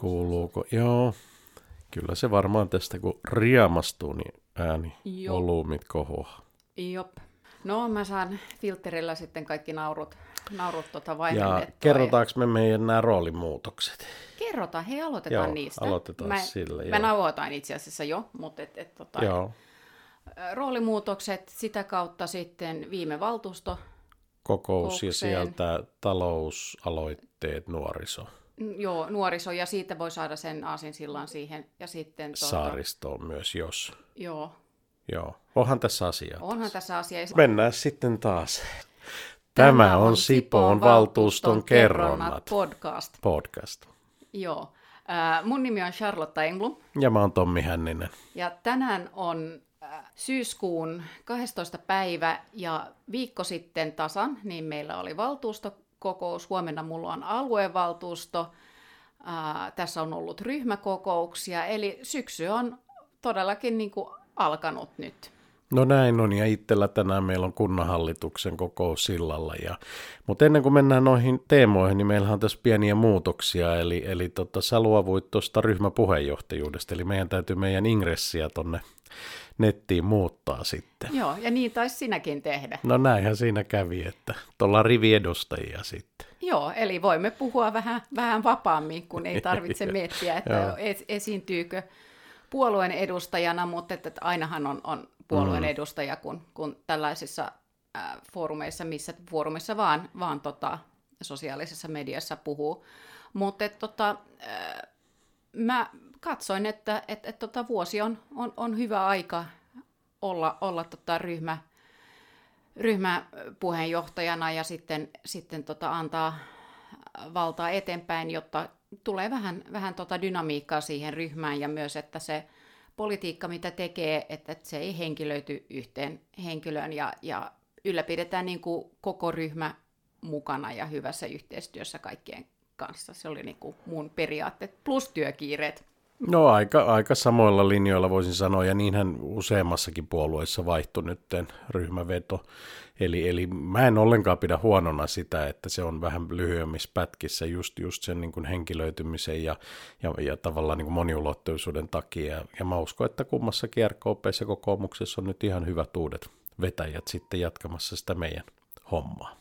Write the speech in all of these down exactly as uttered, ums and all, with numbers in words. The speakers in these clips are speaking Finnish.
Kuuluuko? Joo. Kyllä se varmaan tästä, kun riemastuu, niin ääni, Jop. Volumit kohoaa. Jop. No, mä saan filterillä sitten kaikki naurut, naurut tota vaihennettua. Ja kerrotaanko me meidän nämä roolimuutokset? Kerrotaan, hei, aloitetaan joo, niistä. Aloitetaan mä, sillä. Mä nauhoitan itse asiassa jo, mutta et, et, tota, joo. roolimuutokset, sitä kautta sitten viime valtuusto. Kokous kokseen. Ja sieltä talousaloitteet, nuoriso. Joo, nuoriso, ja siitä voi saada sen aasinsillan siihen. Ja sitten tuota... saaristoon myös, jos. Joo. Joo, onhan tässä asiaa. Onhan tässä asiaa. Mennään sitten taas. Tämä, Tämä on Sipoon valtuuston kerronnat. Podcast. Podcast. Joo. Äh, mun nimi on Charlotte Englum. Ja mä oon Tommi Hänninen. Ja tänään on äh, syyskuun kahdestoista päivä, ja viikko sitten tasan, niin meillä oli valtuustokokous. Huomenna mulla on aluevaltuusto, ää, tässä on ollut ryhmäkokouksia, eli syksy on todellakin niin kuin alkanut nyt. No näin on, ja itsellä tänään meillä on kunnanhallituksen kokous sillalla. Ja, mutta ennen kuin mennään noihin teemoihin, niin meillä on tässä pieniä muutoksia, eli, eli tota, sä luovuit tuosta ryhmäpuheenjohtajuudesta, eli meidän täytyy meidän ingressiä tonne nettiin muuttaa sitten. Joo, ja niin taisi sinäkin tehdä. No näinhän siinä kävi, että ollaan riviedustajia sitten. Joo, eli voimme puhua vähän, vähän vapaammin, kun ei tarvitse miettiä, että esiintyykö puolueen edustajana, mutta että ainahan on, on puolueen mm. edustaja, kun, kun tällaisissa äh, foorumeissa, missä foorumissa vaan, vaan tota, sosiaalisessa mediassa puhuu. Mutta tota, äh, mä katsoin, että et, et, tota, vuosi on, on, on hyvä aika olla, olla tota, ryhmä, ryhmäpuheenjohtajana ja sitten, sitten tota, antaa valtaa eteenpäin, jotta tulee vähän, vähän tota dynamiikkaa siihen ryhmään ja myös, että se politiikka, mitä tekee, että se ei henkilöity yhteen henkilöön ja, ja ylläpidetään niin kuin koko ryhmä mukana ja hyvässä yhteistyössä kaikkien kanssa. Se oli niin kuin mun periaatteet plus työkiireet. No aika, aika samoilla linjoilla voisin sanoa, ja niinhän useammassakin puolueessa vaihtui nytten ryhmäveto. Eli, eli mä en ollenkaan pidä huonona sitä, että se on vähän lyhyemmissä pätkissä just, just sen niin kuin henkilöitymisen ja, ja, ja tavallaan niin kuin moniulotteisuuden takia. Ja mä uskon, että kummassakin R K P:ssä kokoomuksessa on nyt ihan hyvät uudet vetäjät sitten jatkamassa sitä meidän hommaa.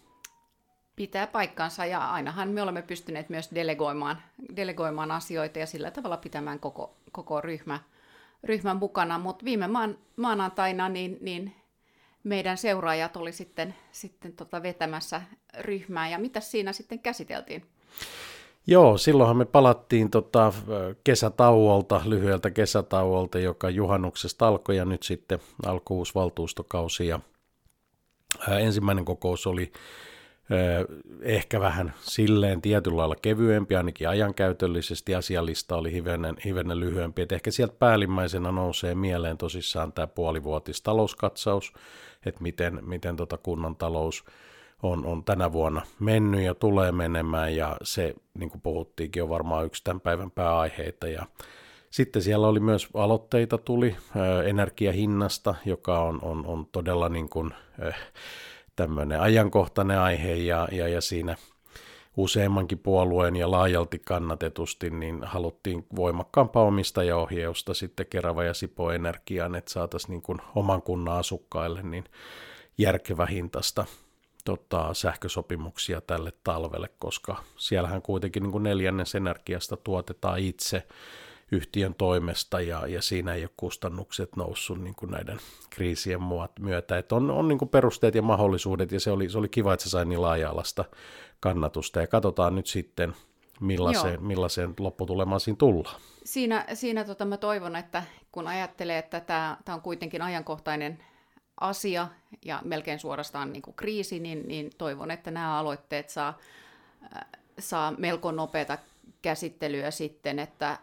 Pitää paikkansa, ja ainahan me olemme pystyneet myös delegoimaan, delegoimaan asioita ja sillä tavalla pitämään koko, koko ryhmä, ryhmän mukana. Mutta viime maan, maanantaina niin, niin meidän seuraajat oli sitten, sitten tota vetämässä ryhmää, ja mitä siinä sitten käsiteltiin? Joo, silloinhan me palattiin tota kesätauolta, lyhyeltä kesätauolta, joka juhannuksesta alkoi, ja nyt sitten alkoi uusi valtuustokausi, ja ensimmäinen kokous oli ehkä vähän silleen tietyllä lailla kevyempi, ainakin ajankäytöllisesti, asialista oli hivenen, hivenen lyhyempi, että ehkä sieltä päällimmäisenä nousee mieleen tosissaan tämä puolivuotistalouskatsaus, että miten, miten tota kunnan talous on, on tänä vuonna mennyt ja tulee menemään, ja se, niin kuin puhuttiinkin, on varmaan yksi tämän päivän pääaiheita, ja sitten siellä oli myös aloitteita tuli äh, energiahinnasta, joka on, on, on todella niin kuin... Äh, tämmöinen ajankohtainen aihe, ja, ja, ja siinä useammankin puolueen ja laajalti kannatetusti niin haluttiin voimakkaampaa omistajaohjausta sitten Kerava ja Sipoon Energiaan, että saataisiin niin kuin oman kunnan asukkaille niin järkevä hintaista tota, sähkösopimuksia tälle talvelle, koska siellähän kuitenkin niin kuin neljännes energiasta tuotetaan itse yhtiön toimesta, ja, ja siinä ei ole kustannukset noussut niin kuin näiden kriisien myötä. Että on on niin kuin perusteet ja mahdollisuudet, ja se oli, se oli kiva, että se sai niin laaja-alaista kannatusta, ja katsotaan nyt sitten, millaiseen, millaiseen lopputulemaan siinä tullaan. Siinä, siinä tota, mä toivon, että kun ajattelee, että tämä on kuitenkin ajankohtainen asia, ja melkein suorastaan niin kuin kriisi, niin, niin toivon, että nämä aloitteet saa, saa melko nopeata käsittelyä sitten, että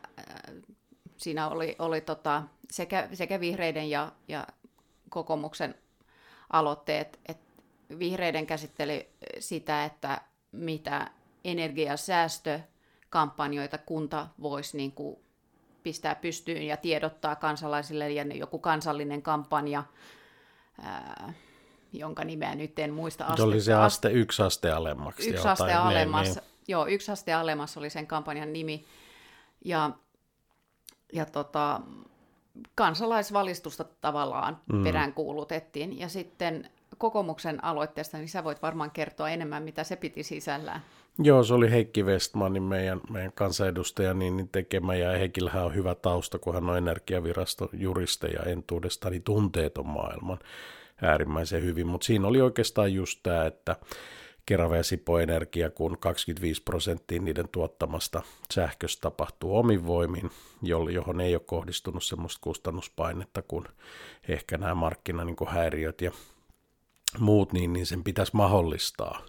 siinä oli, oli tota sekä, sekä vihreiden ja, ja kokoomuksen aloitteet, että vihreiden käsitteli sitä, että mitä energiasäästökampanjoita kunta voisi niin kuin pistää pystyyn ja tiedottaa kansalaisille, ja joku kansallinen kampanja, ää, jonka nimeä nyt en muista. Aste, se oli se aste, yksi aste alemmaksi. Yksi aste alemmaksi. Joo, yksi aste alemmas oli sen kampanjan nimi, ja, ja tota, kansalaisvalistusta tavallaan mm. peräänkuulutettiin. Ja sitten kokoomuksen aloitteesta, niin sä voit varmaan kertoa enemmän, mitä se piti sisällään. Joo, se oli Heikki Westmanin, meidän, meidän kansanedustaja, niin tekemä, ja Heikillähän on hyvä tausta, kun hän on Energiaviraston juristi ja entuudestaan niin tunteeton maailman äärimmäisen hyvin, mutta siinä oli oikeastaan just tämä, että Kerava ja Sipoon Energia, kun kaksikymmentäviisi prosenttia niiden tuottamasta sähköstä tapahtuu omin voimin, johon ei ole kohdistunut semmoista kustannuspainetta kuin ehkä nämä markkinahäiriöt ja muut, niin, niin sen pitäisi mahdollistaa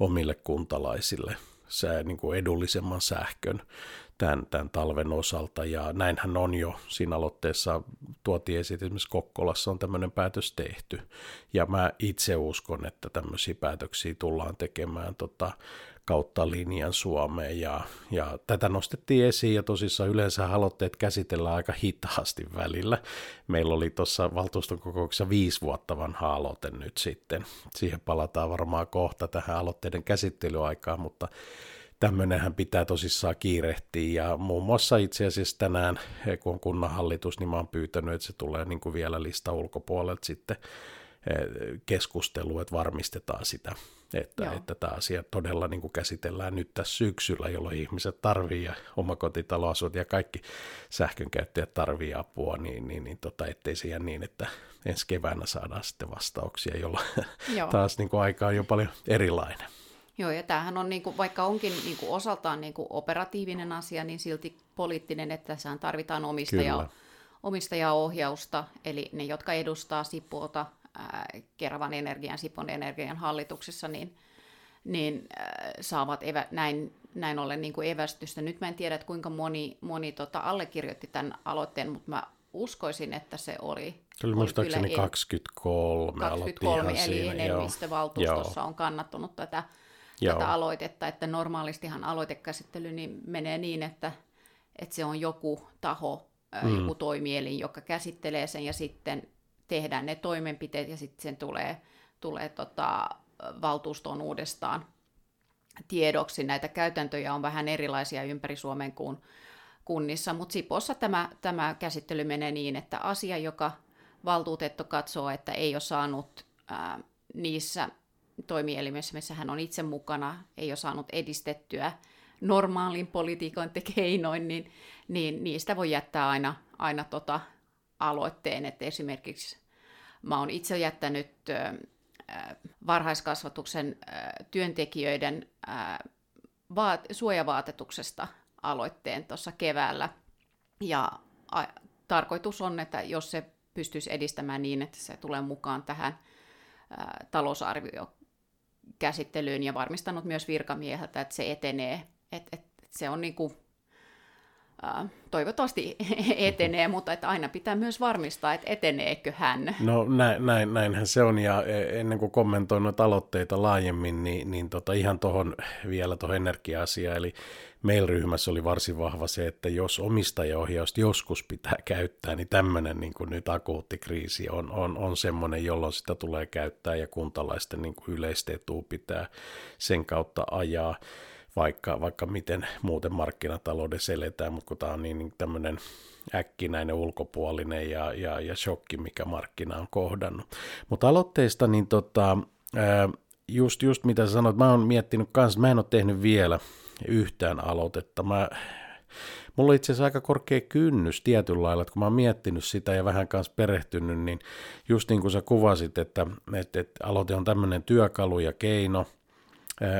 omille kuntalaisille sää, niin kuin edullisemman sähkön tämän, tämän talven osalta, ja näinhän on jo siinä aloitteessa tuotiin esiin, esimerkiksi Kokkolassa on tämmöinen päätös tehty, ja mä itse uskon, että tämmöisiä päätöksiä tullaan tekemään tota, kautta linjan Suomeen, ja, ja tätä nostettiin esiin, ja tosissaan yleensä aloitteet käsitellään aika hitaasti välillä. Meillä oli tuossa valtuuston kokouksessa viisi vuotta vanha aloite nyt sitten. Siihen palataan varmaan kohta tähän aloitteiden käsittelyaikaan, mutta tämmöinenhän pitää tosissaan kiirehtiä, ja muun muassa itse asiassa tänään, kun on kunnanhallitus, niin mä oon pyytänyt, että se tulee niin kuin vielä lista ulkopuolelta sitten keskustelu, että varmistetaan sitä, että, että tämä asia todella niin kuin käsitellään nyt tässä syksyllä, jolloin ihmiset tarvii ja omakotitaloasut ja kaikki sähkönkäyttäjät tarvii apua, niin, niin, niin tota, ettei se jää niin, että ensi keväänä saadaan sitten vastauksia, jolloin taas niin kuin aika on jo paljon erilainen. Joo, ja tämähän on, niin kuin, vaikka onkin niin kuin osaltaan niin kuin operatiivinen asia, niin silti poliittinen, että sehän tarvitaan omistaja, omistajaohjausta, eli ne, jotka edustaa Sipoota, Keravan Energian, Sipoon Energian hallituksessa, niin, niin äh, saavat evä, näin, näin ollen niin kuin evästystä. Nyt mä en tiedä, että kuinka moni, moni tota, allekirjoitti tämän aloitteen, mutta mä uskoisin, että se oli... Kyllä muistaakseni kyllä kaksikymmentäkolme, kaksikymmentäkolme eli enemmistövaltuustossa joo. on kannattanut tätä, tätä aloitetta, että normaalistihan aloitekäsittely niin menee niin, että, että se on joku taho, mm. joku toimielin, joka käsittelee sen ja sitten tehdään ne toimenpiteet ja sitten sen tulee, tulee tota, valtuustoon uudestaan tiedoksi. Näitä käytäntöjä on vähän erilaisia ympäri Suomen kuin kunnissa, mutta Sipoossa tämä, tämä käsittely menee niin, että asia, joka valtuutettu katsoo, että ei ole saanut ää, niissä toimielimissä, missä hän on itse mukana, ei ole saanut edistettyä normaalin politiikantekeinoin, niin, niin niistä voi jättää aina, aina tota, aloitteen, että esimerkiksi mä oon itse jättänyt varhaiskasvatuksen työntekijöiden suojavaatetuksesta aloitteen tuossa keväällä, ja tarkoitus on, että jos se pystyisi edistämään niin, että se tulee mukaan tähän talousarviokäsittelyyn, ja varmistanut myös virkamieheltä, että se etenee, että et, se on niin kuin toivottavasti etenee, mutta että aina pitää myös varmistaa, että eteneekö hän. No näin, näinhän se on, ja ennen kuin kommentoin noita aloitteita laajemmin, niin, niin tota, ihan tuohon vielä tuohon energia-asiaan, eli meillä ryhmässä oli varsin vahva se, että jos omistajaohjausta joskus pitää käyttää, niin tämmöinen niin kuin nyt akuutti kriisi on, on, on semmoinen, jolloin sitä tulee käyttää, ja kuntalaisten niin kuin yleistä etua pitää sen kautta ajaa. Vaikka, vaikka miten muuten markkinataloudessa eletään, mutta kun tämä on niin, niin tämmöinen äkkinäinen ulkopuolinen ja, ja, ja shokki, mikä markkina on kohdannut. Mutta aloitteista, niin tota, just, just mitä sä sanoit, mä oon miettinyt kanssa, mä en ole tehnyt vielä yhtään aloitetta. Mä, mulla on itse asiassa aika korkea kynnys tietyllä lailla, että kun mä oon miettinyt sitä ja vähän kanssa perehtynyt, niin just niin kuin sä kuvasit, että, että, että aloite on tämmöinen työkalu ja keino,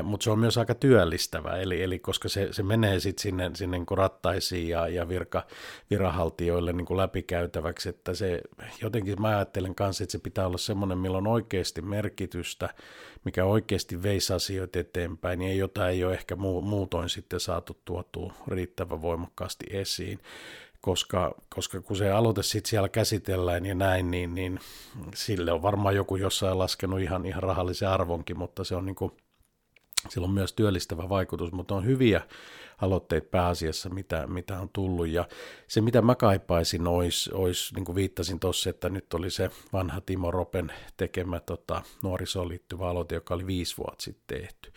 mutta se on myös aika työllistävä, eli, eli koska se, se menee sitten sinne, sinne niin kuin rattaisiin ja, ja virka, viranhaltijoille niin kuin läpikäytäväksi, että se jotenkin mä ajattelen kanssa, että se pitää olla semmoinen, millä on oikeasti merkitystä, mikä oikeasti veisi asioita eteenpäin, ja jota ei ole ehkä muu, muutoin sitten saatu tuotua riittävän voimakkaasti esiin. Koska, koska kun se aloite sitten siellä käsitellään ja näin, niin, niin sille on varmaan joku jossain laskenut ihan, ihan rahallisen arvonkin, mutta se on niin kuin sillä on myös työllistävä vaikutus, mutta on hyviä aloitteita pääasiassa, mitä, mitä on tullut. Ja se, mitä mä kaipaisin, olisi, olisi niin kuin viittasin tuossa, että nyt oli se vanha Timo Ropen tekemä tota, nuorisoon liittyvä aloite, joka oli viisi vuotta sitten tehty.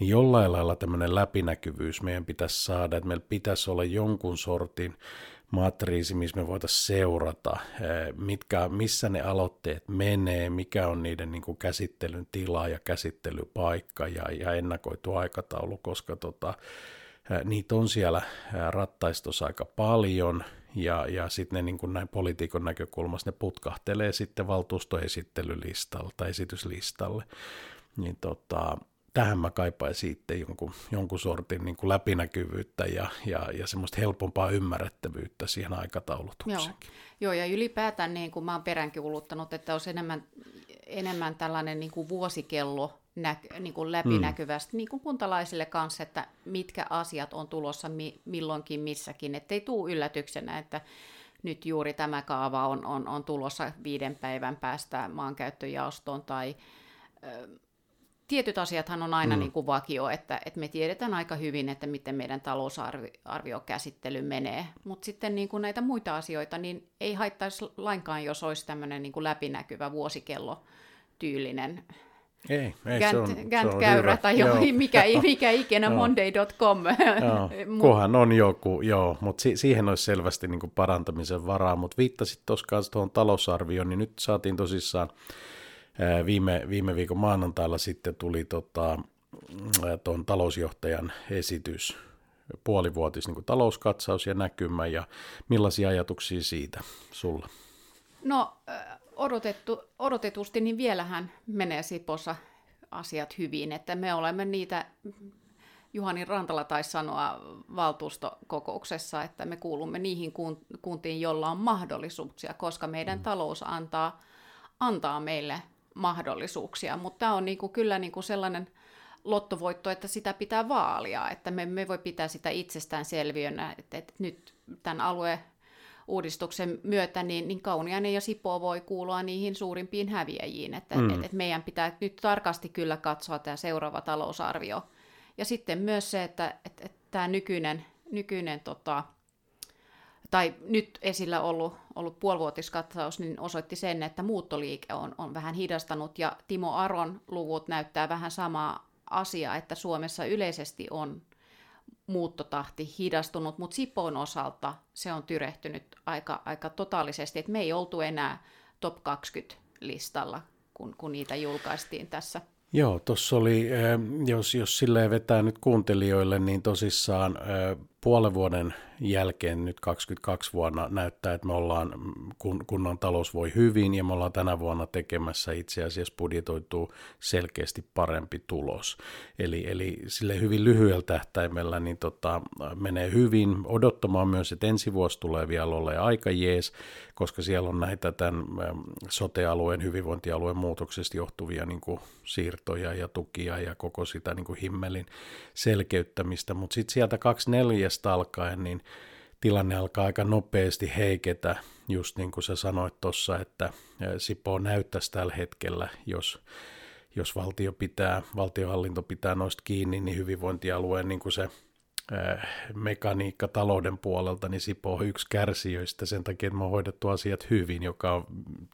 niin jollain lailla tämmöinen läpinäkyvyys meidän pitäisi saada, että meillä pitäisi olla jonkun sortin matriisi, missä me voitaisiin seurata, mitkä, missä ne aloitteet menee, mikä on niiden niin kuin käsittelyn tila ja käsittelypaikka ja, ja ennakoitu aikataulu, koska tota, niitä on siellä rattaistossa aika paljon. Ja, ja sitten ne niin kuin näin poliitikon näkökulmasta ne putkahtelee sitten valtuustoesittelylistalta, esityslistalle. Niin tota, tähän mä kaipaisin sitten jonkun, jonkun sortin niin kuin läpinäkyvyyttä ja, ja, ja semmoista helpompaa ymmärrettävyyttä siihen aikataulutukseenkin. Joo, Joo ja ylipäätään niin kuin mä oon peräänkuuluttanut, että olisi enemmän, enemmän tällainen niin kuin vuosikello Näk- niin kuin läpinäkyvästi mm. niin kuin kuntalaisille kanssa, että mitkä asiat on tulossa mi- milloinkin missäkin, ettei tule yllätyksenä, että nyt juuri tämä kaava on, on, on tulossa viiden päivän päästä maankäyttöjaostoon tai ö, tietyt asiathan on aina mm. niin kuin vakio, että, että me tiedetään aika hyvin, että miten meidän talousarviokäsittely menee, mutta sitten niin kuin näitä muita asioita niin ei haittaisi lainkaan, jos olisi tämmöinen niin kuin läpinäkyvä vuosikello tyylinen Ei, ei Gant, se on, Gant-käyrä se tai joo, mikä, mikä ikinä monday dot com. Kohan on joku, joo, mutta si- siihen olisi selvästi niin kuin parantamisen varaa, mutta viittasit tuohon talousarvioon, niin nyt saatiin tosissaan ää, viime, viime viikon maanantailla sitten tuli tuon tota, talousjohtajan esitys, puolivuotis niin kuin talouskatsaus ja näkymä, ja millaisia ajatuksia siitä sulla? No... Äh... Odotettu, odotetusti, niin vielähän menee Sipossa asiat hyvin, että me olemme niitä, Juhani Rantala taisi sanoa valtuustokokouksessa, että me kuulumme niihin kuntiin, joilla on mahdollisuuksia, koska meidän talous antaa, antaa meille mahdollisuuksia, mutta tämä on niinku, kyllä niinku sellainen lottovoitto, että sitä pitää vaalia, että me emme voi pitää sitä itsestäänselviönä, että, että nyt tämän alueen uudistuksen myötä, niin, niin Kauniainen ja Sipoo voi kuulua niihin suurimpiin häviäjiin, että mm. et, et meidän pitää nyt tarkasti kyllä katsoa tämä seuraava talousarvio. Ja sitten myös se, että et, et tämä nykyinen, nykyinen tota, tai nyt esillä ollut, ollut puolivuotiskatsaus, niin osoitti sen, että muuttoliike on, on vähän hidastanut, ja Timo Aron luvut näyttää vähän samaa asiaa, että Suomessa yleisesti on muuttotahti hidastunut, mutta Sipoon osalta se on tyrehtynyt aika, aika totaalisesti, että me ei oltu enää top kaksikymmentä-listalla, kun, kun niitä julkaistiin tässä. Joo, tuossa oli, jos, jos silleen vetää nyt kuuntelijoille, niin tosissaan puolen vuoden jälkeen nyt kaksikymmentäkaksi vuonna näyttää, että me ollaan, kun, kunnan talous voi hyvin ja me ollaan tänä vuonna tekemässä itse asiassa budjetoituu selkeästi parempi tulos. Eli, eli silleen hyvin lyhyellä tähtäimellä niin tota, menee hyvin odottamaan myös, että ensi vuosi tulee vielä olemaan aika jees, koska siellä on näitä tämän sote-alueen, hyvinvointialueen muutoksesta johtuvia niin kuin siirtoja ja tukia ja koko sitä niin kuin himmelin selkeyttämistä, mutta sitten sieltä kaksi neljästä alkaen, niin tilanne alkaa aika nopeasti heiketä, just niin kuin sä sanoit tuossa, että Sipoo näyttäisi tällä hetkellä, jos, jos valtio pitää, valtiohallinto pitää noista kiinni, niin hyvinvointialueen niin kuin se äh, mekaniikka talouden puolelta, niin Sipoo on yksi kärsijöistä sen takia, että me on hoidettu asiat hyvin, joka on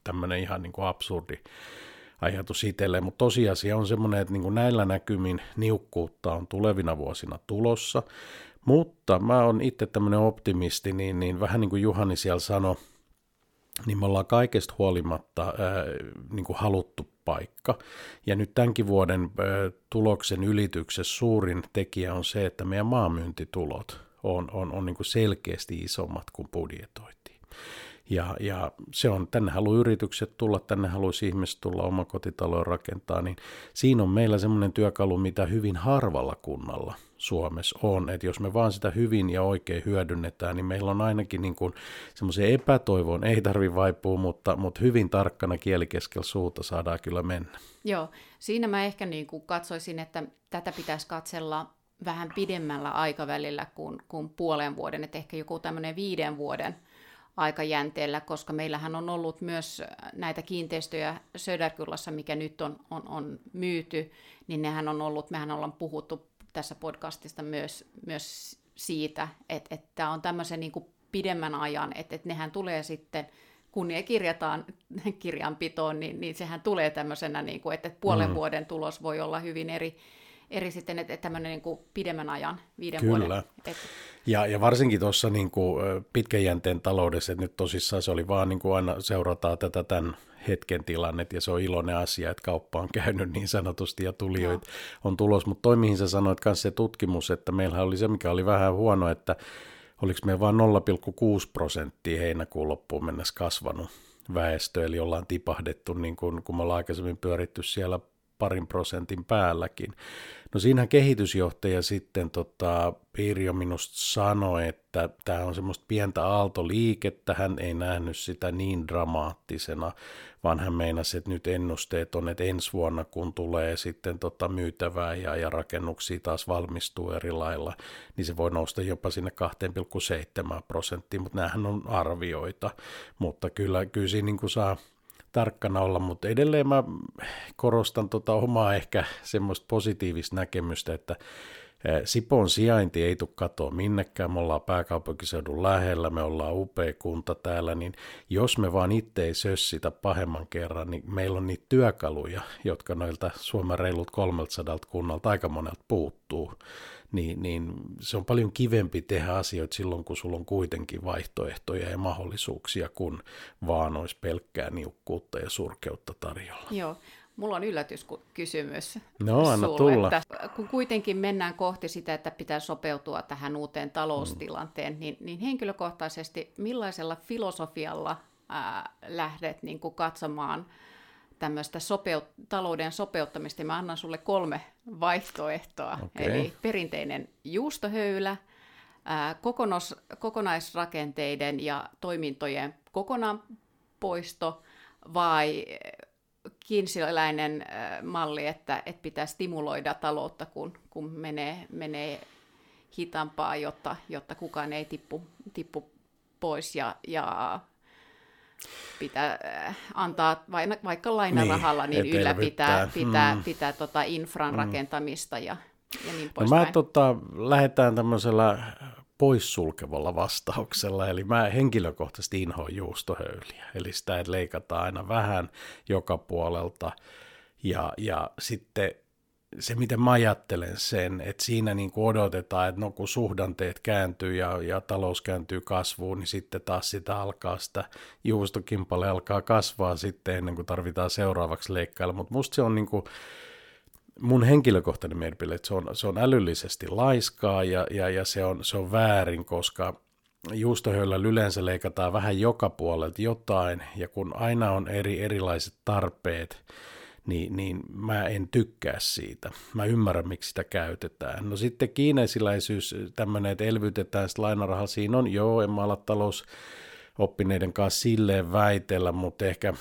tämmöinen ihan niin kuin absurdi ajatus itselleen, mutta tosiasia on semmoinen, että niin kuin näillä näkymin niukkuutta on tulevina vuosina tulossa. Mutta mä oon itse tämmöinen optimisti, niin, niin vähän niin kuin Juhani siellä sanoi, niin me ollaan kaikesta huolimatta ää, niin kuin haluttu paikka. Ja nyt tämänkin vuoden ää, tuloksen ylityksessä suurin tekijä on se, että meidän maamyyntitulot on, on, on niin kuin selkeästi isommat kuin budjetoitiin. Ja, ja se on, tänne haluaa yritykset tulla, tänne haluaisi ihmiset tulla omakotitaloon rakentaa, niin siinä on meillä semmoinen työkalu, mitä hyvin harvalla kunnalla Suomessa on, että jos me vaan sitä hyvin ja oikein hyödynnetään, niin meillä on ainakin niin kuin semmoiseen epätoivoon, ei tarvitse vaipua, mutta, mutta hyvin tarkkana kielikeskellä suuta saadaan kyllä mennä. Joo, siinä mä ehkä niin kuin katsoisin, että tätä pitäisi katsella vähän pidemmällä aikavälillä kuin, kuin puolen vuoden, että ehkä joku tämmöinen viiden vuoden aikajänteellä, koska meillähän on ollut myös näitä kiinteistöjä Söderkullassa, mikä nyt on, on, on myyty, niin nehän on ollut, mehän ollaan puhuttu tässä podcastista myös, myös siitä, että tämä on tämmöisen niin kuin pidemmän ajan, että, että nehän tulee sitten, kun ne kirjataan kirjanpitoon, niin, niin sehän tulee tämmöisenä, niin kuin, että puolen mm. vuoden tulos voi olla hyvin eri, eri sitten, että, että tämmöinen niin kuin pidemmän ajan, viiden Kyllä. vuoden. Kyllä. Ja, ja varsinkin tuossa niin kuin pitkän jänteen taloudessa, että nyt tosissaan se oli vaan niin kuin aina seurataan tätä tämän hetken tilannet, ja se on iloinen asia, että kauppa on käynyt niin sanotusti ja tulijoita no. on tulos. Mutta toi, mihin sä sanoit kanssa se tutkimus, että meillähän oli se, mikä oli vähän huono, että oliko meillä vain nolla pilkku kuusi prosenttia heinäkuun loppuun mennessä kasvanut väestö, eli ollaan tipahdettu, niin kun, kun me ollaan aikaisemmin pyöritty siellä parin prosentin päälläkin. No siinähän kehitysjohtaja sitten tota, Pirjo minusta sanoi, että tämä on semmoista pientä aaltoliikettä, hän ei nähnyt sitä niin dramaattisena, vaan hän meinasi, että nyt ennusteet on, että ensi vuonna kun tulee sitten tota myytävää ja, ja rakennuksia taas valmistuu eri lailla, niin se voi nousta jopa sinne kaksi pilkku seitsemän prosenttiin, mutta näähän on arvioita, mutta kyllä, kyllä siinä niin kuin saa tarkkana olla, mutta edelleen mä korostan tota omaa ehkä semmoista positiivista näkemystä, että Sipoon sijainti ei tule katoa minnekään, me ollaan pääkaupunkiseudun lähellä, me ollaan upea kunta täällä, niin jos me vaan itse ei sössitä pahemman kerran, niin meillä on niitä työkaluja, jotka noilta Suomen reilut kolmeltasadalta kunnalta aika monelta puuttuu, niin, niin se on paljon kivempi tehdä asioita silloin, kun sulla on kuitenkin vaihtoehtoja ja mahdollisuuksia, kun vaan olisi pelkkää niukkuutta ja surkeutta tarjolla. Joo. Mulla on yllätyskysymys no, anna sulle, tulla. Että kun kuitenkin mennään kohti sitä, että pitää sopeutua tähän uuteen taloustilanteen, mm. niin, niin henkilökohtaisesti millaisella filosofialla ää, lähdet niin kuin katsomaan tämmöistä sopeut- talouden sopeuttamista? Mä annan sulle kolme vaihtoehtoa, okay. Eli perinteinen juustohöylä, ää, kokonos, kokonaisrakenteiden ja toimintojen kokonaan poisto vai kinsiläinen malli, että, että pitää stimuloida taloutta, kun, kun menee, menee hitaampaa, jotta, jotta kukaan ei tippu, tippu pois ja, ja pitää antaa vaikka lainarahalla, niin, niin ylläpitää pitää, mm. pitää tota infran mm. rakentamista ja, ja niin poispäin. No mä tota, lähdetään tämmöisellä poissulkevalla vastauksella, eli mä henkilökohtaisesti inhoan juustohöyliä, eli sitä et leikata aina vähän joka puolelta, ja, ja sitten se, miten mä ajattelen sen, että siinä niin kuin odotetaan, että no kun suhdanteet kääntyy ja, ja talous kääntyy kasvuun, niin sitten taas sitä alkaa, sitä juustokimpale alkaa kasvaa sitten ennen kuin tarvitaan seuraavaksi leikkailla, mutta musta se on niin kuin mun henkilökohtainen mielipide, että se on, se on älyllisesti laiskaa ja, ja, ja se, on, se on väärin, koska juustohöylällä yleensä leikataan vähän joka puolelta jotain, ja kun aina on eri erilaiset tarpeet, niin, niin mä en tykkää siitä. Mä ymmärrän, miksi sitä käytetään. No sitten kiinesiläisyys, tämmöinen, että elvytetään sitten lainarahalla, siinä on, joo, en mä ala talousoppineiden kanssa silleen väitellä, mutta ehkä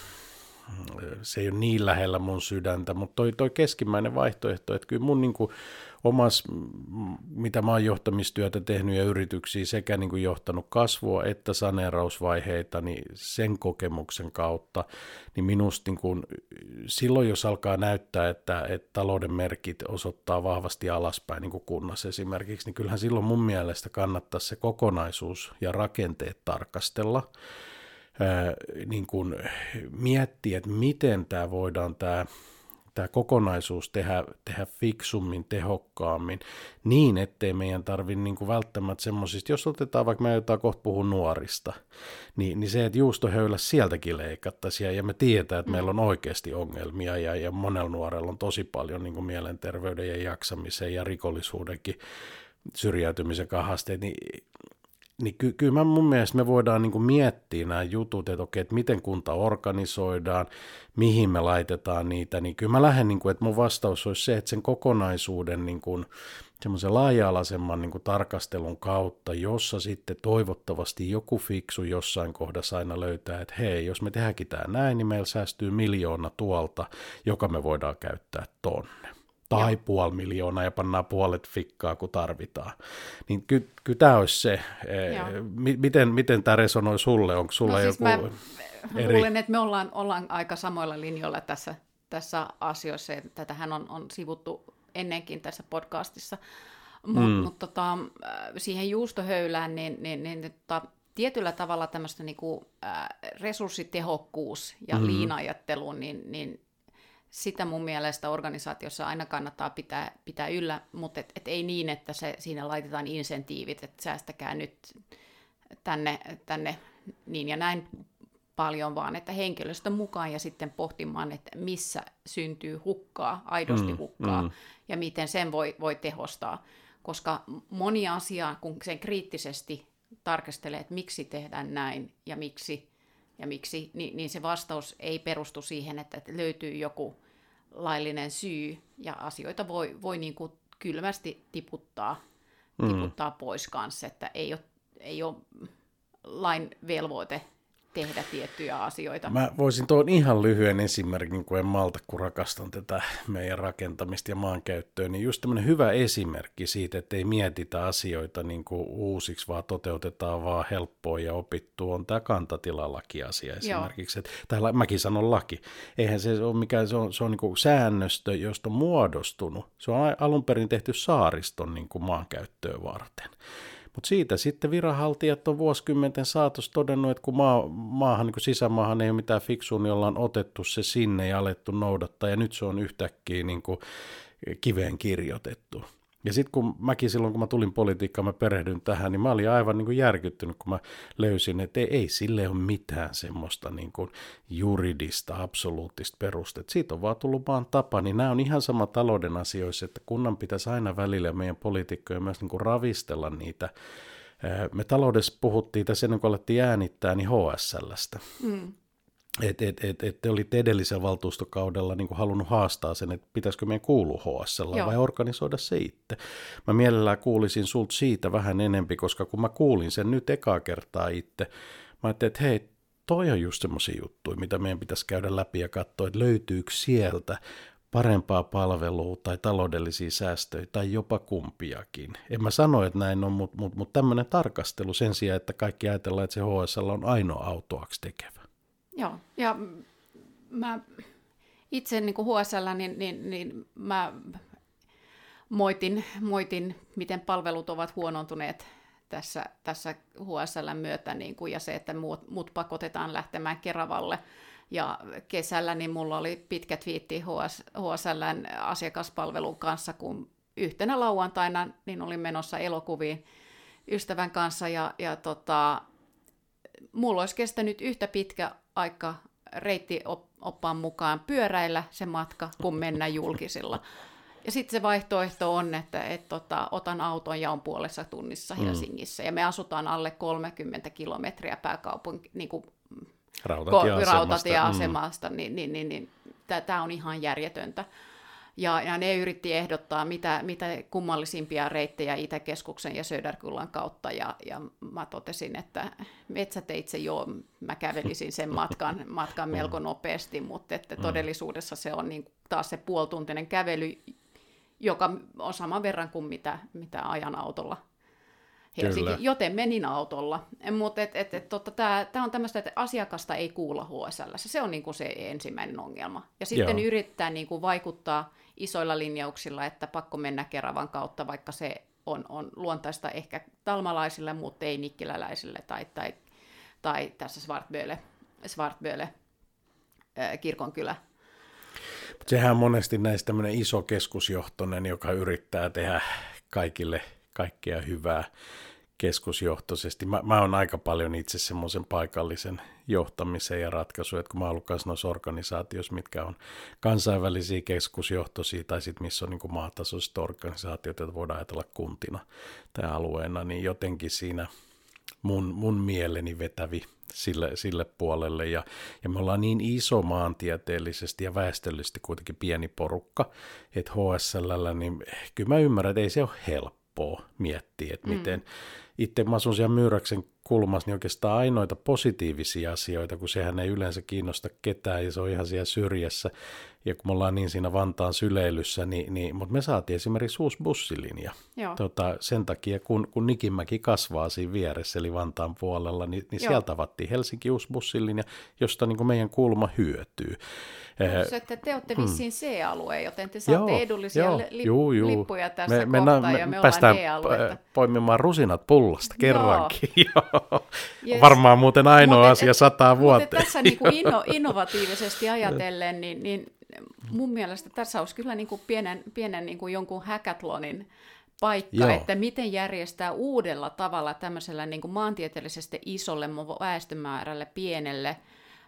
se ei ole niin lähellä mun sydäntä, mutta toi, toi keskimmäinen vaihtoehto, että kyllä mun niin kuin omas, mitä mä oon johtamistyötä tehnyt ja yrityksiä sekä niin kuin johtanut kasvua että saneerausvaiheita, niin sen kokemuksen kautta, niin minusta niin kuin silloin, jos alkaa näyttää, että, että talouden merkit osoittaa vahvasti alaspäin, niin kuin kunnassa esimerkiksi, niin kyllähän silloin mun mielestä kannattaisi se kokonaisuus ja rakenteet tarkastella. Ää, niin kun miettiä, että miten tämä voidaan tämä tää kokonaisuus tehdä, tehdä fiksummin, tehokkaammin, niin ettei meidän tarvitse niin välttämättä semmoisista, jos otetaan vaikka mä jotain kohta puhun nuorista, niin, niin se, että juustohöylä sieltäkin leikattaisiin ja me tiedetään, että mm. meillä on oikeasti ongelmia ja, ja monella nuorella on tosi paljon niin mielenterveyden ja jaksamisen ja rikollisuudenkin syrjäytymisen haasteet, niin Niin ky- kyllä mä mun mielestä me voidaan niinku miettiä nämä jutut, että okei, että miten kunta organisoidaan, mihin me laitetaan niitä, niin kyllä mä lähden, niinku, että mun vastaus olisi se, että sen kokonaisuuden niinku, semmoisen laaja-alaisemman niinku, tarkastelun kautta, jossa sitten toivottavasti joku fiksu jossain kohdassa aina löytää, että hei, jos me tehdäänkin tämä näin, niin meillä säästyy miljoona tuolta, joka me voidaan käyttää tonne. Tai puoli miljoonaa ja pannaan puolet fikkaa, kun tarvitaan. Niin kyllä ky, tämä olisi se. E, miten, miten tämä resonoi sulle? Onko sulla no siis joku mä, eri? Luulen, että me ollaan, ollaan aika samoilla linjoilla tässä, tässä asioissa. Tätähän on, on sivuttu ennenkin tässä podcastissa. Mutta mm. mut tota, siihen juustohöylään, niin, niin, niin, niin tota, tietyllä tavalla tämmöistä niinku, äh, resurssitehokkuus ja mm. liinajattelu, niin, niin sitä mun mielestä organisaatiossa aina kannattaa pitää, pitää yllä, mutta et, et ei niin, että se, siinä laitetaan insentiivit, että säästäkää nyt tänne, tänne niin ja näin paljon, vaan että henkilöstön mukaan ja sitten pohtimaan, että missä syntyy hukkaa, aidosti mm, hukkaa, mm. ja miten sen voi, voi tehostaa. Koska moni asia, kun sen kriittisesti tarkastelee, että miksi tehdään näin ja miksi, ja miksi niin, niin se vastaus ei perustu siihen, että löytyy joku laillinen syy, ja asioita voi, voi niin kuin kylmästi tiputtaa, tiputtaa mm. pois kanssa, että ei ole, ei ole lain velvoite tehdä tiettyjä asioita. Mä voisin tuon ihan lyhyen esimerkin, kun en malta, kun rakastan tätä meidän rakentamista ja maankäyttöä, niin just tämmöinen hyvä esimerkki siitä, että ei mietitä asioita niin kuin uusiksi, vaan toteutetaan vaan helppoa ja opittua, on tämä kantatilalaki-asia esimerkiksi. Tai mäkin sanon laki. Eihän se ole mikään, se on, se on niin kuin säännöstö, josta on muodostunut. Se on alun perin tehty saariston niin kuin maankäyttöä varten. Mutta siitä sitten viranhaltijat on vuosikymmenten saatossa todennut, että kun maa, maahan, niin kun sisämaahan ei ole mitään fiksua, niin ollaan otettu se sinne ja alettu noudattaa, ja nyt se on yhtäkkiä niin kuin kiveen kirjoitettu. Ja sitten kun mäkin silloin, kun mä tulin politiikkaan, mä perehdyin tähän, niin mä olin aivan niin kuin järkyttynyt, kun mä löysin, että ei, ei sille ole mitään semmoista niin kuin juridista, absoluuttista perustetta. Siitä on vaan tullut vaan tapa, niin nämä on ihan sama talouden asioissa, että kunnan pitäisi aina välillä meidän poliitikkoja myös niin kuin ravistella niitä. Me taloudessa puhuttiin tässä ennen kuin alettiin äänittää, niin H S L:stä. Mm. Että et, et, et te olitte edellisellä valtuustokaudella niin kuin halunnut haastaa sen, että pitäisikö meidän kuulua H S L vai organisoida se itse. Mä mielellään kuulisin sulta siitä vähän enempi, koska kun mä kuulin sen nyt ekaa kertaa itse, mä ajattelin, että hei, toi on just semmoisia juttuja, mitä meidän pitäisi käydä läpi ja katsoa, että löytyykö sieltä parempaa palvelua tai taloudellisia säästöjä tai jopa kumpiakin. En mä sano, että näin on, mutta mut, mut tämmöinen tarkastelu sen sijaan, että kaikki ajatellaan, että se H S L on ainoa autoaksi tekevä. Joo, ja mä itse niin kuin H S L, niin, niin, niin mä moitin, moitin, miten palvelut ovat huonontuneet tässä, tässä H S L:n myötä, niin kuin, ja se, että muut, muut pakotetaan lähtemään Keravalle. Ja kesällä niin mulla oli pitkä twiitti H S L:n asiakaspalvelun kanssa, kun yhtenä lauantaina niin olin menossa elokuviin ystävän kanssa, ja, ja tota... mulla olisi kestänyt yhtä pitkä aika reittioppaan mukaan pyöräillä se matka, kun mennään julkisilla. Ja sitten se vaihtoehto on, että et, tota, otan auton ja on puolessa tunnissa Helsingissä. Mm. Ja me asutaan alle kolmekymmentä kilometriä pääkaupunki, niin kuin rautatieasemasta, mm. niin, niin, niin, niin tämä on ihan järjetöntä. Ja, ja ne yritti ehdottaa mitä, mitä kummallisimpia reittejä Itäkeskuksen ja Söderkullan kautta, ja, ja mä totesin, että metsäteitse joo, mä kävelisin sen matkan, matkan melko nopeasti, mutta että todellisuudessa se on niin taas se puolituntinen kävely, joka on saman verran kuin mitä, mitä ajan autolla Helsinki, joten menin autolla. Mutta tämä on tämmöistä, että asiakasta ei kuulla H S L:ssä. Se on niinku se ensimmäinen ongelma. Ja sitten Joo. yrittää niinku vaikuttaa isoilla linjauksilla, että pakko mennä Keravan kautta, vaikka se on, on luontaista ehkä talmalaisille, mutta ei nikkiläläisille tai, tai, tai tässä Svartbölle, Svartbölle äh, kirkonkylä. Sehän on monesti näistä tämmöinen iso keskusjohtoinen, joka yrittää tehdä kaikille kaikkea hyvää keskusjohtoisesti. Mä, mä oon aika paljon itse semmoisen paikallisen johtamisen ja ratkaisun, että kun mä oon ollut kanssa noissa organisaatioissa, mitkä on kansainvälisiä keskusjohtoisia, tai sitten missä on niin kuin maatasoiset organisaatiot, joita voidaan ajatella kuntina tai alueena, niin jotenkin siinä mun, mun mieleni vetävi sille, sille puolelle, ja, ja me ollaan niin iso maantieteellisesti ja väestöllisesti kuitenkin pieni porukka, että H S L:llä, niin kyllä mä ymmärrän, että ei se ole helppo miettiä, että miten mm. itse mä asun siellä Myyräksen kulmassa, niin oikeastaan ainoita positiivisia asioita, kun sehän ei yleensä kiinnosta ketään ja se on ihan siellä syrjässä, ja kun me ollaan niin siinä Vantaan syleilyssä, niin, niin, mutta me saatiin esimerkiksi uusi bussilinja tota, sen takia, kun, kun Nikinmäki kasvaa siinä vieressä, eli Vantaan puolella, niin, niin sieltä avattiin Helsinki uusi bussilinja, josta niin kuin meidän kulma hyötyy. Se, että te olette vissiin mm. C-alueen, joten te saatte joo, edullisia joo, li- juu, juu. lippuja tässä me, kohtaa, me, me, ja me ollaan E-alueelta. Poimimaan rusinat pullasta kerrankin. Yes. Varmaan muuten ainoa mut asia et, sataa vuoteen. Mutta tässä niin kuin inno, innovatiivisesti ajatellen, niin, niin mun mielestä tässä olisi kyllä niin kuin pienen, pienen niin kuin jonkun hackathonin paikka, Joo. että miten järjestää uudella tavalla tämmöisellä niin kuin maantieteellisesti isolle väestömäärälle pienelle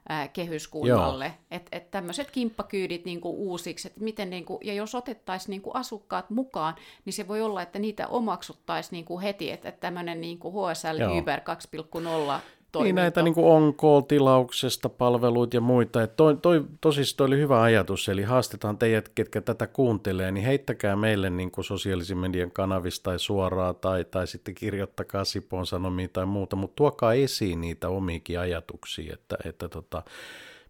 ää, kehyskunnalle, että et tämmöiset kimppakyydit niin kuin uusiksi, että miten niin kuin, ja jos otettaisiin niin kuin asukkaat mukaan, niin se voi olla, että niitä omaksuttaisiin niin kuin heti, että et tämmöinen niin kuin H S L-Uber kaksi piste nolla toiminto. Niin näitä niin kuin on-call-tilauksesta, palveluit ja muita. Et toi, toi, tosista toi oli hyvä ajatus, eli haastetaan teidät, ketkä tätä kuuntelee, niin heittäkää meille niin kuin sosiaalisen median kanavista tai suoraan tai, tai sitten kirjoittakaa Sipoon Sanomiin tai muuta, mutta tuokaa esiin niitä omiikin ajatuksia, että, että tota,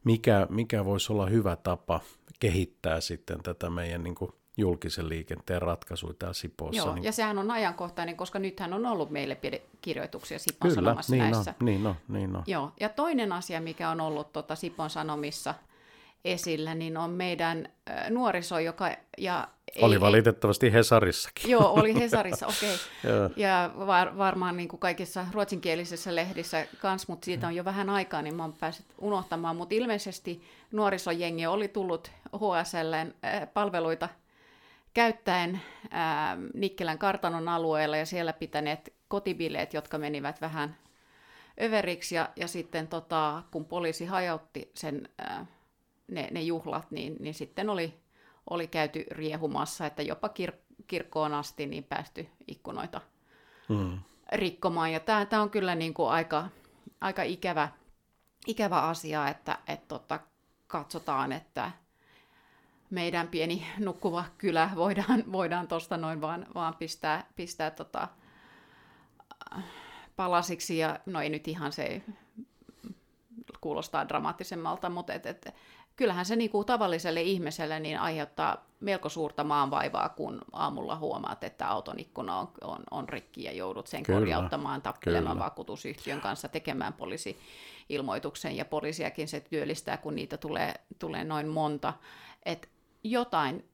mikä, mikä voisi olla hyvä tapa kehittää sitten tätä meidän niin kuin julkisen liikenteen ratkaisuja täällä Sipoossa. Joo, niin... ja sehän on ajankohtainen, koska nythän on ollut meille kirjoituksia Sipoon Kyllä, Sanomassa niin näissä. Kyllä, niin on, niin on. Joo, ja toinen asia, mikä on ollut tuota Sipoon Sanomissa esillä, niin on meidän nuoriso, joka... Ja oli ei, valitettavasti Hesarissakin. Joo, oli Hesarissa, okei. Okay. ja var, varmaan niin kuin kaikissa ruotsinkielisissä lehdissä kans, mutta siitä on jo vähän aikaa, niin mä oon päässyt unohtamaan. Mutta ilmeisesti nuorisojengi oli tullut H S L:n palveluita käyttäen ää, Nikkilän kartanon alueella ja siellä pitäneet kotibileet, jotka menivät vähän överiksi. Ja, ja sitten tota, kun poliisi hajautti sen, ää, ne, ne juhlat, niin, niin sitten oli, oli käyty riehumassa, että jopa kir- kirkkoon asti niin päästy ikkunoita hmm. rikkomaan. Ja tämä on kyllä niin kuin aika, aika ikävä, ikävä asia, että et tota, katsotaan, että... meidän pieni nukkuva kylä voidaan, voidaan tuosta noin vaan, vaan pistää, pistää tota palasiksi. Ja, no ei nyt ihan se kuulostaa dramaattisemmalta, mutta et, et, kyllähän se niinku tavalliselle ihmiselle niin aiheuttaa melko suurta maanvaivaa, kun aamulla huomaat, että auton ikkuna on, on, on rikki ja joudut sen kyllä, korjauttamaan, tappelemaan kyllä. vakuutusyhtiön kanssa, tekemään poliisi-ilmoituksen ja poliisiakin se työllistää, kun niitä tulee, tulee noin monta. Että jotain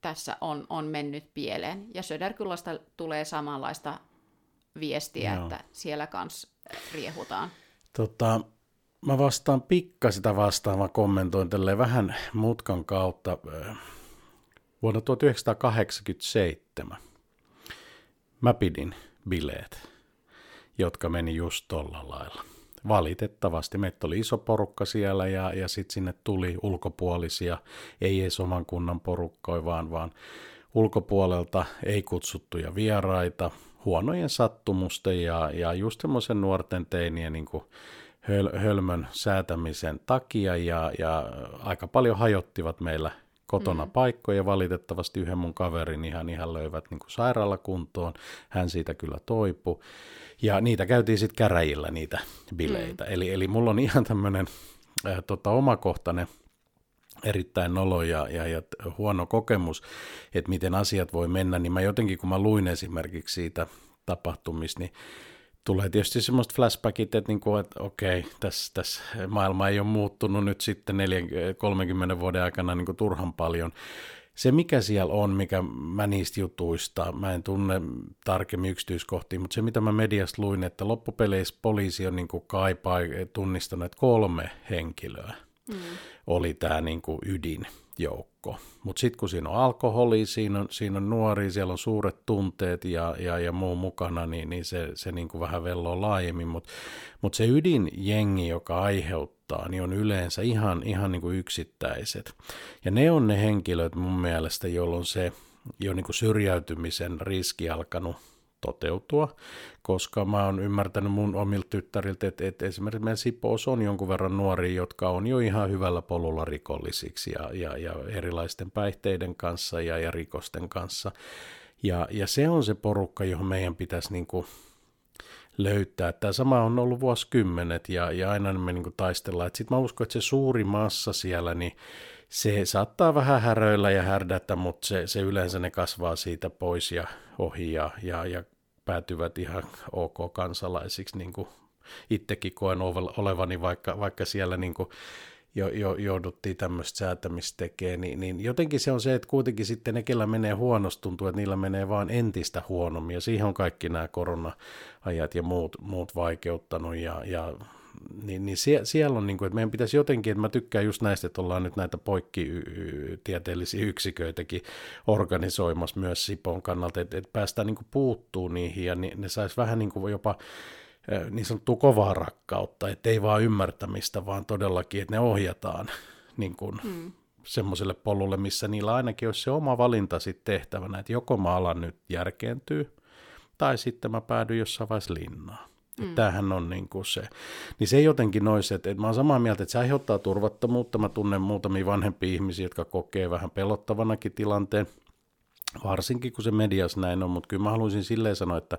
tässä on, on mennyt pieleen. Ja Söderkullasta tulee samanlaista viestiä, Joo. että siellä kanssa riehutaan. Tota, mä vastaan pikka sitä vastaan, mä kommentoin tälleen vähän mutkan kautta. Vuonna tuhatyhdeksänsataakahdeksankymmentäseitsemän mä pidin bileet, jotka meni just tolla lailla. Valitettavasti. Meitä oli iso porukka siellä ja, ja sitten sinne tuli ulkopuolisia, ei edes oman kunnan porukkoja, vaan, vaan ulkopuolelta ei kutsuttuja vieraita, huonojen sattumusten ja, ja just semmoisen nuorten teinien niin kuin höl, hölmön säätämisen takia ja, ja aika paljon hajottivat meillä kotona mm-hmm. paikkoja. Valitettavasti yhden mun kaverin ihan, ihan löivät niin kuin sairaalakuntoon, hän siitä kyllä toipui. Ja niitä käytiin sitten käräjillä, niitä bileitä. Mm. Eli, eli mulla on ihan tämmöinen äh, tota, omakohtainen, erittäin nolo ja, ja, ja huono kokemus, että miten asiat voi mennä. Niin mä jotenkin, kun mä luin esimerkiksi siitä tapahtumista, niin tulee tietysti semmoista flashbackit, että, niinku, että okei, tässä, tässä maailma ei ole muuttunut nyt sitten neljäkymmentä kolmekymmentä vuoden aikana niinku turhan paljon. Se, mikä siellä on, mikä mä niistä jutuista, mä en tunne tarkemmin yksityiskohtia, mutta se, mitä mä mediasta luin, että loppupeleissä poliisi on niin kuin kaipaa tunnistanut, että kolme henkilöä mm. oli tämä niin kuin ydinjoukko. Mutta sitten kun siinä on alkoholia, siinä on, siinä on nuoria, siellä on suuret tunteet ja, ja, ja muu mukana, niin, niin se, se niin kuin vähän velloo laajemmin. Mutta mut se ydinjengi, joka aiheuttaa, niin on yleensä ihan, ihan niin kuin yksittäiset. Ja ne on ne henkilöt mun mielestä, jolloin se jo niin kuin syrjäytymisen riski alkanut toteutua, koska mä oon ymmärtänyt mun omilta tyttäriltä, että, että esimerkiksi meidän Sipoossa on jonkun verran nuoria, jotka on jo ihan hyvällä polulla rikollisiksi ja, ja, ja erilaisten päihteiden kanssa ja, ja rikosten kanssa. Ja, ja se on se porukka, johon meidän pitäisi niin kuin löytää. Tämä sama on ollut vuosikymmenet ja, ja aina me niin kuin taistellaan. Sitten mä uskon, että se suuri massa siellä, niin se saattaa vähän häröillä ja härdätä, mutta se, se yleensä ne kasvaa siitä pois ja ohi ja, ja, ja päätyvät ihan ok kansalaisiksi, niin kuin itsekin koen olevani, vaikka, vaikka siellä niin kuin jo, jo, jouduttiin tämmöistä säätämistä tekemään, niin, niin jotenkin se on se, että kuitenkin sitten ne, kellä menee huonosti, tuntuu, että niillä menee vaan entistä huonommin, ja siihen on kaikki nämä korona-ajat ja muut, muut vaikeuttanut, ja, ja niin, niin sie, siellä on, niin kuin, että meidän pitäisi jotenkin, että mä tykkään just näistä, että ollaan nyt näitä poikkitieteellisiä yksiköitäkin organisoimassa myös Sipoon kannalta, että, että päästään niin kuin puuttuu niihin ja ne, ne saisi vähän niin kuin jopa niin sanottua kovaa rakkautta, että ei vaan ymmärtämistä, vaan todellakin, että ne ohjataan niin kuin mm. semmoiselle polulle, missä niillä ainakin olisi se oma valinta sitten tehtävänä, että joko mä alan nyt järkeentyy, tai sitten mä päädyin jossain vaiheessa linnaan. Mm. Tämähän on niin kuin se. Niin se jotenkin nois, että, että mä oon samaa mieltä, että se aiheuttaa turvattomuutta. Mä tunnen muutamia vanhempia ihmisiä, jotka kokee vähän pelottavanakin tilanteen, varsinkin kun se mediassa näin on, mutta kyllä mä haluaisin silleen sanoa, että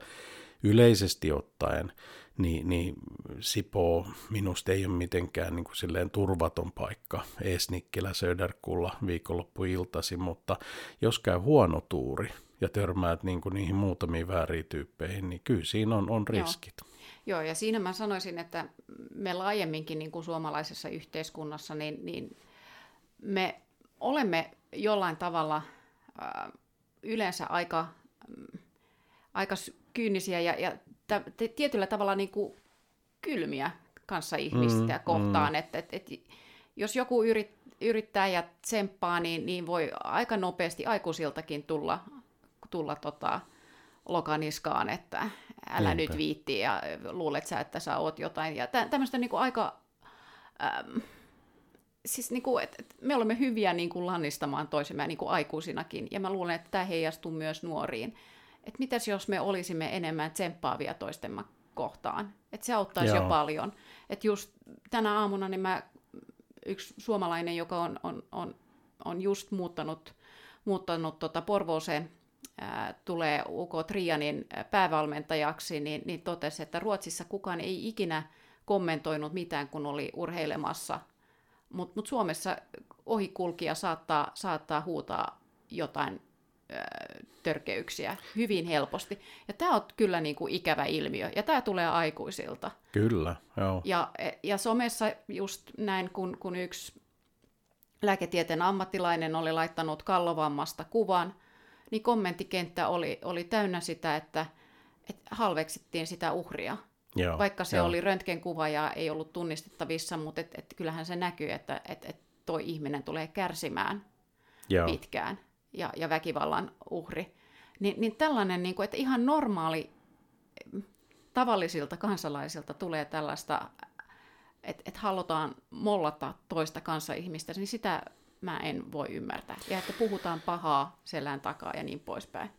yleisesti ottaen, niin, niin Sipoo minusta ei ole mitenkään niin kuin silleen turvaton paikka, ees Nikkilä, Söderkulla, viikonloppuiltasi, mutta jos käy huono tuuri ja törmäät niin kuin niihin muutamiin vääriin tyyppeihin, niin kyllä siinä on, on riskit. Joo. Joo, ja siinä mä sanoisin, että me laajemminkin niin kuin suomalaisessa yhteiskunnassa, niin, niin me olemme jollain tavalla äh, yleensä aika... Äh, aika kyynisiä ja, ja t- tietyllä tavalla niin kuin kylmiä kanssa ihmistä mm, kohtaan, mm. että et, et, jos joku yrit, yrittää ja tsemppaa, niin, niin voi aika nopeasti aikuisiltakin tulla, tulla tota, lokaniskaan, että älä Niinpä. Nyt viitti ja luulet sä, että sä oot jotain. Ja tä- tämmöistä niin kuin aika, ähm, siis niin kuin, et, et me olemme hyviä niin kuin lannistamaan toisemme niin kuin aikuisinakin, ja mä luulen, että tämä heijastuu myös nuoriin. Että mitäs jos me olisimme enemmän tsemppaavia toistemme kohtaan, että se auttaisi Joo. jo paljon. Että just tänä aamuna niin mä, yksi suomalainen, joka on, on, on, on just muuttanut, muuttanut tota Porvooseen, ää, tulee U K Trianin päävalmentajaksi, niin, niin totesi, että Ruotsissa kukaan ei ikinä kommentoinut mitään, kun oli urheilemassa. Mutta mut Suomessa ohikulkija saattaa, saattaa huutaa jotain törkeyksiä hyvin helposti. Ja tämä on kyllä niin kuin ikävä ilmiö, ja tämä tulee aikuisilta. Kyllä, joo. Ja, ja somessa just näin, kun, kun yksi lääketieteen ammattilainen oli laittanut kallovammasta kuvan, niin kommenttikenttä oli, oli täynnä sitä, että, että halveksittiin sitä uhria. Joo, vaikka se joo. oli röntgenkuva ja ei ollut tunnistettavissa, mutta et, et kyllähän se näkyy, että et, et toi ihminen tulee kärsimään joo. pitkään. Ja, ja väkivallan uhri, Ni, niin tällainen, niin kuin, että ihan normaali tavallisilta kansalaisilta tulee tällaista, että, että halutaan mollata toista kanssaihmistä, niin sitä mä en voi ymmärtää. Ja että puhutaan pahaa selän takaa ja niin poispäin.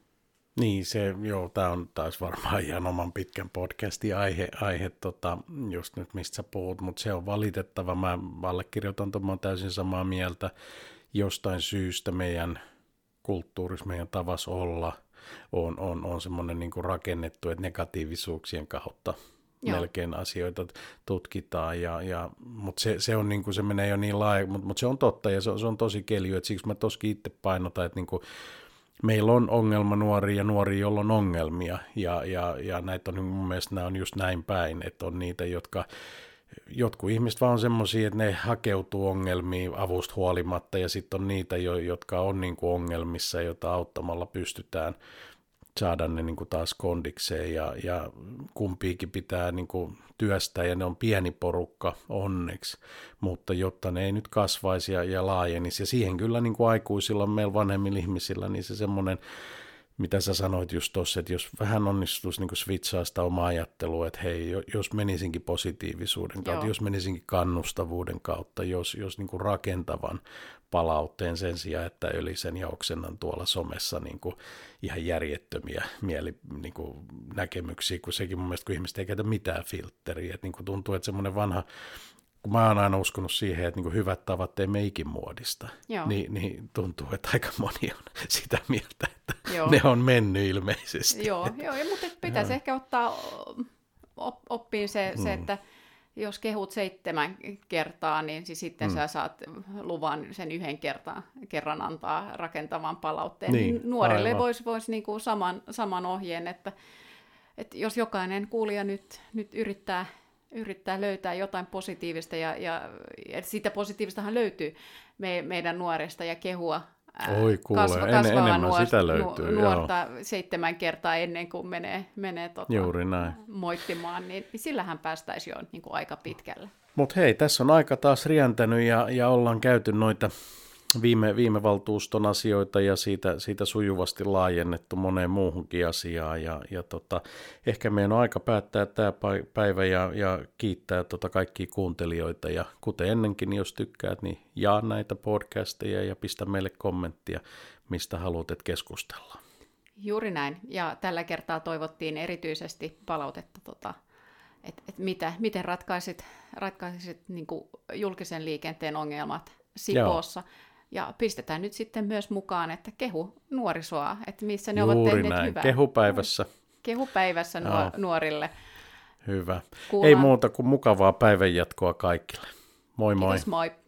Niin, se, joo, tämä on taas varmaan ihan oman pitkän podcastin aihe, aihe tota, just nyt mistä sä puhut, mutta se on valitettava. Mä allekirjoitan tuon, mä oon täysin samaa mieltä jostain syystä meidän... kulttuurissa meidän tavassa olla on, on, on semmoinen niin kuin rakennettu, että negatiivisuuksien kautta Joo. melkein asioita tutkitaan, ja, ja, mutta se, se, on niin kuin, se menee jo niin laaja, mutta, mutta se on totta ja se on, se on tosi kelju, että siksi mä toskin itse painotan, että niin kuin meillä on ongelma nuoria ja nuoria, joilla on ongelmia, ja, ja, ja näitä on mun mielestä nämä on just näin päin, että on niitä, jotka jotkut ihmiset vaan on semmoisia, että ne hakeutuu ongelmiin avusta huolimatta, ja sitten on niitä, jotka on niinku ongelmissa, joita auttamalla pystytään saada ne niinku taas kondikseen, ja, ja kumpiikin pitää niinku työstää, ja ne on pieni porukka onneksi, mutta jotta ne ei nyt kasvaisi ja, ja laajenisi, ja siihen kyllä niinku aikuisilla, meillä vanhemmilla ihmisillä, niin se semmoinen, mitä sä sanoit just tossa, että jos vähän onnistuisi niin switchaa sitä omaa ajattelua, että hei, jos menisinkin positiivisuuden kautta, Joo. jos menisinkin kannustavuuden kautta, jos, jos niin rakentavan palautteen sen sijaan, että ylisen ja oksennan tuolla somessa niin ihan järjettömiä mieli, niin näkemyksiä, kun sekin mun mielestä, kun ihmiset ei käytä mitään filtteriä, että niin tuntuu, että semmoinen vanha, kun mä oon aina uskonut siihen, että niin hyvät tavat ei meikin muodista, niin, niin tuntuu, että aika moni on sitä mieltä, että Joo. ne on mennyt ilmeisesti. Joo, joo ja mutta pitäisi Joo. ehkä ottaa op- oppiin se, mm. se, että jos kehut seitsemän kertaa, niin siis sitten mm. sä saat luvan sen yhden kertaan, kerran antaa rakentavan palautteen. Niin, nuorille voisi vois niinku saman, saman ohjeen, että, että jos jokainen kuulija nyt, nyt yrittää... yrittää löytää jotain positiivista, ja, ja, ja sitä positiivistahan löytyy me, meidän nuoresta, ja kehua Oi, kuule, kasva, kasvaa en, nuor, sitä löytyy, nu, nuorta joo. seitsemän kertaa ennen kuin menee, menee tota, moittimaan, niin sillähän päästäisiin jo niin kuin aika pitkälle. Mutta hei, tässä on aika taas rientänyt ja, ja ollaan käyty noita viime, viime valtuuston asioita ja siitä, siitä sujuvasti laajennettu moneen muuhunkin asiaan. Ja, ja tota, ehkä meidän on aika päättää tämä päivä ja, ja kiittää tota kaikkia kuuntelijoita. Ja kuten ennenkin, niin jos tykkäät, niin jaa näitä podcasteja ja pistä meille kommenttia, mistä haluat, että keskustellaan. Juuri näin. Ja tällä kertaa toivottiin erityisesti palautetta tota Et, et mitä, miten ratkaisit, ratkaisit niin kuin julkisen liikenteen ongelmat Sipoossa. Joo. Ja pistetään nyt sitten myös mukaan, että kehu nuorisoa, että missä ne Juuri ovat tehneet näin. Hyvää. Kehupäivässä. Kehupäivässä nuor- nuorille. Hyvä. Kuullaan. Ei muuta kuin mukavaa päivänjatkoa kaikille. Moi moi. Kiitos, moi.